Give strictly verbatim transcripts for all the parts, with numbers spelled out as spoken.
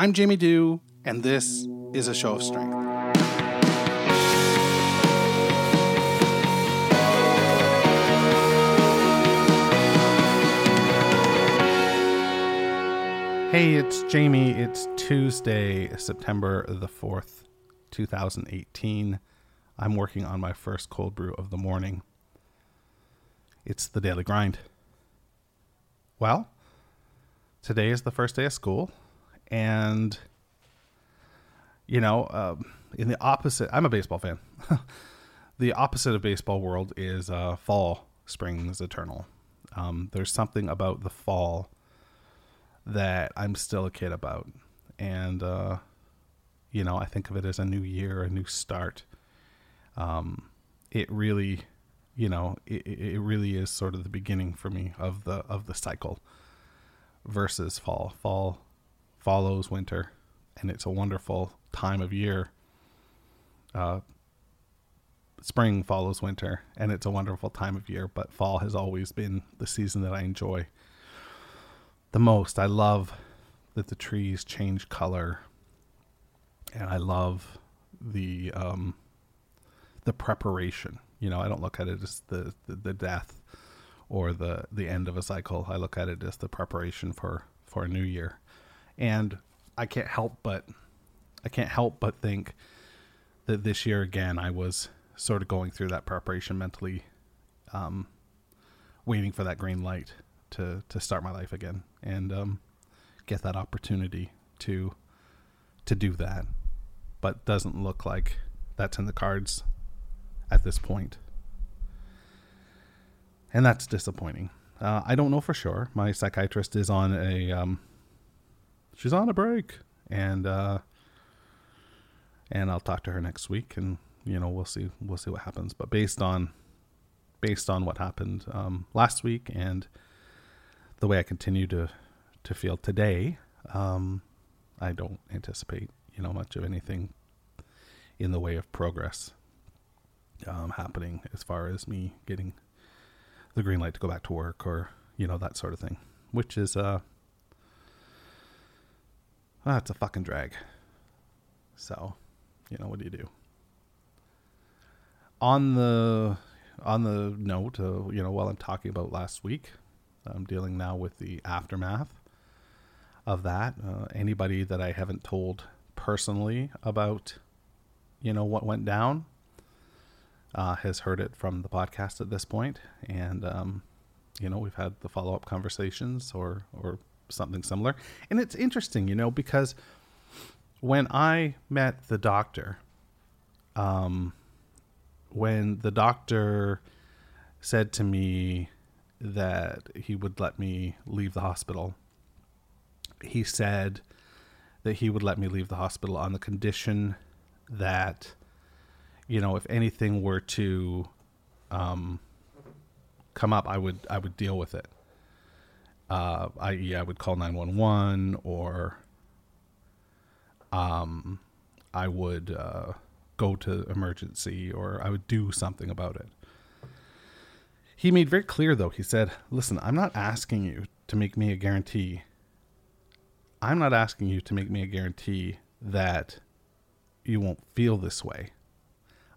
I'm Jamie Dew, and this is A Show of Strength. Hey, it's Jamie. It's Tuesday, September the fourth, two thousand eighteen. I'm working on my first cold brew of the morning. It's The Daily Grind. Well, today is the first day of school. And, you know, uh, in the opposite, I'm a baseball fan. The opposite of baseball world is uh, fall. Spring is eternal. Um, there's something about the fall that I'm still a kid about. And, uh, you know, I think of it as a new year, a new start. Um, it really, you know, it, it really is sort of the beginning for me of the of the cycle versus fall. Fall follows winter, and it's a wonderful time of year. Uh, spring follows winter, and it's a wonderful time of year, but fall has always been the season that I enjoy the most. I love that the trees change color, and I love the um, the preparation. You know, I don't look at it as the, the, the death or the, the end of a cycle. I look at it as the preparation for, for a new year. And I can't help but I can't help but think that this year again I was sort of going through that preparation mentally, um, waiting for that green light to to start my life again and um, get that opportunity to to do that. But doesn't look like that's in the cards at this point, and that's disappointing. Uh, I don't know for sure. My psychiatrist is on a. Um, She's on a break, and uh, and I'll talk to her next week, and you know we'll see we'll see what happens. But based on based on what happened um, last week and the way I continue to to feel today, um, I don't anticipate you know much of anything in the way of progress um, happening as far as me getting the green light to go back to work or you know that sort of thing, which is uh. Ah, it's a fucking drag. So, you know, what do you do? On the on the note, uh, you know, while I'm talking about last week, I'm dealing now with the aftermath of that. Uh, anybody that I haven't told personally about, you know, what went down uh, has heard it from the podcast at this point. And, um, you know, we've had the follow-up conversations or or. something similar. And it's interesting, you know, because when I met the doctor, um, when the doctor said to me that he would let me leave the hospital, he said that he would let me leave the hospital on the condition that, you know, if anything were to, um, come up, I would, I would deal with it. Uh, that is, I would call nine one one, or um, I would uh, go to emergency, or I would do something about it. He made very clear, though. He said, "Listen, I'm not asking you to make me a guarantee. I'm not asking you to make me a guarantee that you won't feel this way.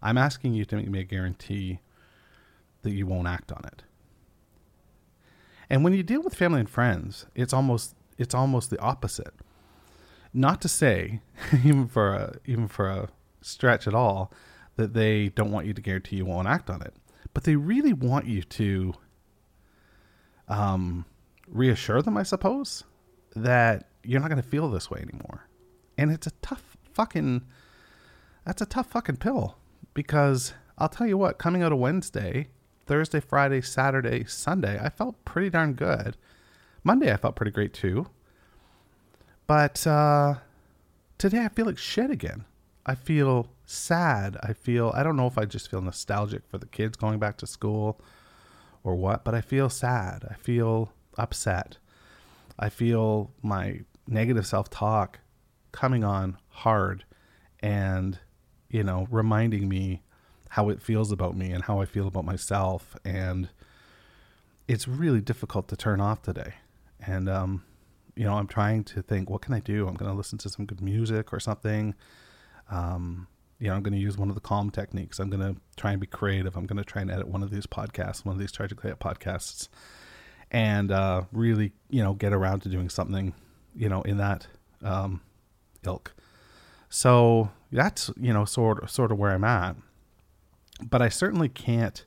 I'm asking you to make me a guarantee that you won't act on it." And when you deal with family and friends, it's almost it's almost the opposite. Not to say, even for a, even for a stretch at all, that they don't want you to guarantee you won't act on it, but they really want you to um, reassure them, I suppose, that you're not going to feel this way anymore. And it's a tough fucking that's a tough fucking pill, because I'll tell you what, coming out of Wednesday, Thursday, Friday, Saturday, Sunday, I felt pretty darn good. Monday, I felt pretty great too. But uh, today, I feel like shit again. I feel sad. I feel, I don't know if I just feel nostalgic for the kids going back to school or what, but I feel sad. I feel upset. I feel my negative self-talk coming on hard and, you know, reminding me how it feels about me and how I feel about myself. And it's really difficult to turn off today. And, um, you know, I'm trying to think, what can I do? I'm going to listen to some good music or something. Um, you know, I'm going to use one of the calm techniques. I'm going to try and be creative. I'm going to try and edit one of these podcasts, one of these Tragically Hip podcasts, and uh, really, you know, get around to doing something, you know, in that um, ilk. So that's, you know, sort of, sort of where I'm at. But I certainly can't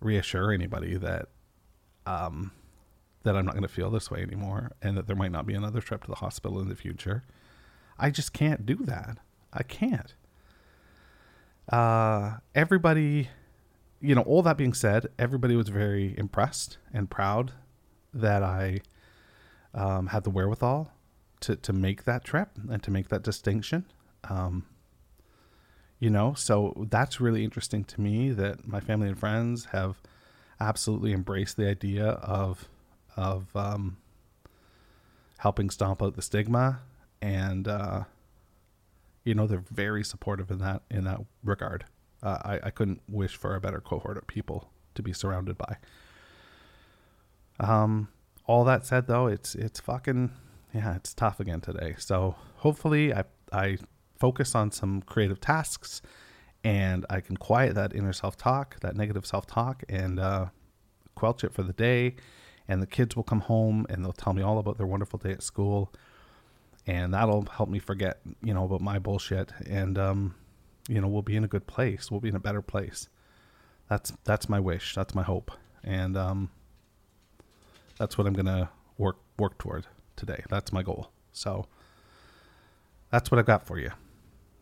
reassure anybody that, um, that I'm not going to feel this way anymore and that there might not be another trip to the hospital in the future. I just can't do that. I can't. Uh, everybody, you know, all that being said, everybody was very impressed and proud that I, um, had the wherewithal to, to make that trip and to make that distinction. Um, You know, so that's really interesting to me that my family and friends have absolutely embraced the idea of of um, helping stomp out the stigma, and uh, you know, they're very supportive in that in that regard. Uh, I I couldn't wish for a better cohort of people to be surrounded by. Um, all that said, though, it's it's fucking yeah, it's tough again today. So hopefully, I I. focus on some creative tasks and I can quiet that inner self-talk, that negative self-talk, and uh, quelch it for the day. And the kids will come home and they'll tell me all about their wonderful day at school. And that'll help me forget, you know, about my bullshit. And, um, you know, we'll be in a good place. We'll be in a better place. That's, that's my wish. That's my hope. And um, that's what I'm going to work, work toward today. That's my goal. So that's what I've got for you.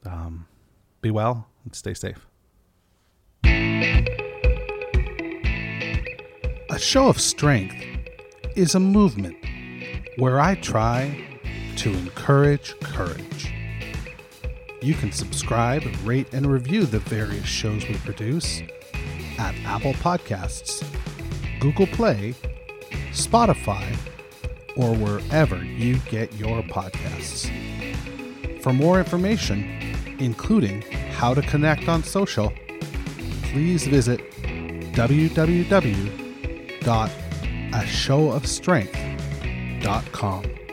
Um, be well and stay safe. A Show of Strength is a movement where I try to encourage courage. You can subscribe, rate, and review the various shows we produce at Apple Podcasts, Google Play, Spotify, or wherever you get your podcasts. For more information, including how to connect on social, please visit w w w dot a show of strength dot com.